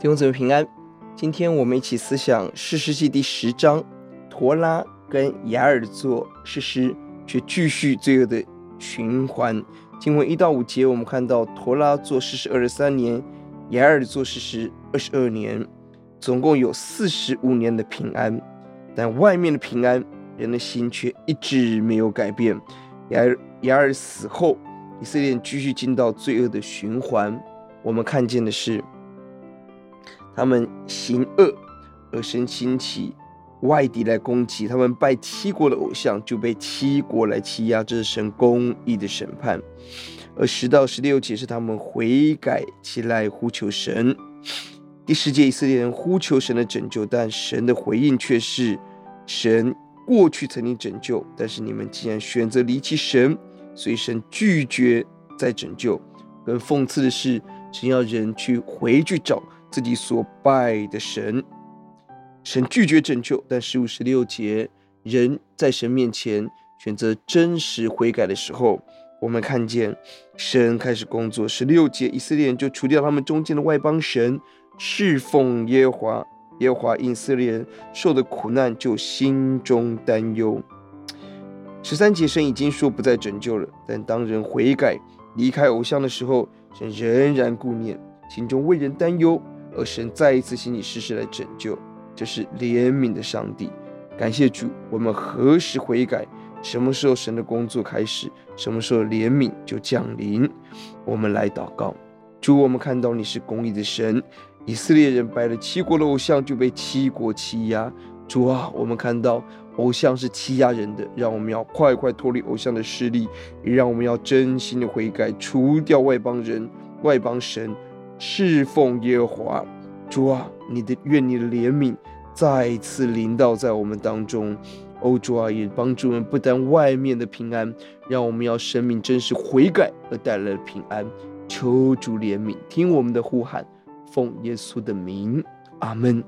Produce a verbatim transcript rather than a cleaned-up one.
弟兄姊妹平安，今天我们一起思想士师记第十章，陀拉跟雅尔做士师，却继续罪恶的循环。经文一到五节，我们看到陀拉做士师二十三年，雅尔做士师二十二年，总共有四十五年的平安。但外面的平安，人的心却一直没有改变。雅尔雅尔死后，以色列继续进到罪恶的循环。我们看见的是，他们行恶，而神兴起外敌来攻击他们，拜七国的偶像就被七国来欺压，这是神公义的审判。而十到十六节是他们悔改起来呼求神。第十节以色列人呼求神的拯救，但神的回应却是神过去曾经拯救，但是你们竟然选择离弃神，所以神拒绝再拯救。更讽刺的是，神要人去回去找自己所拜的神，神拒绝拯救。但十五、十六节，人在神面前选择真实悔改的时候，我们看见神开始工作。十六节，以色列人就除掉他们中间的外邦神，侍奉耶和华。耶和华因以色列人受的苦难，就心中担忧。十三节，神已经说不再拯救了，但当人悔改离开偶像的时候，神仍然顾念，心中为人担忧。而神再一次兴起士师来拯救，这是怜悯的上帝。感谢主，我们何时悔改，什么时候神的工作开始，什么时候怜悯就降临。我们来祷告。主，我们看到你是公义的神，以色列人拜了七国的偶像，就被七国欺压。主啊，我们看到偶像是欺压人的，让我们要快快脱离偶像的势力，也让我们要真心的悔改，除掉外邦人、外邦神，侍奉耶和华。主啊，你的愿你的怜悯再次临到在我们当中。哦，主啊，也帮助我们，不但外面的平安，让我们要生命真实悔改而带来的平安。求主怜悯，听我们的呼喊，奉耶稣的名，阿们。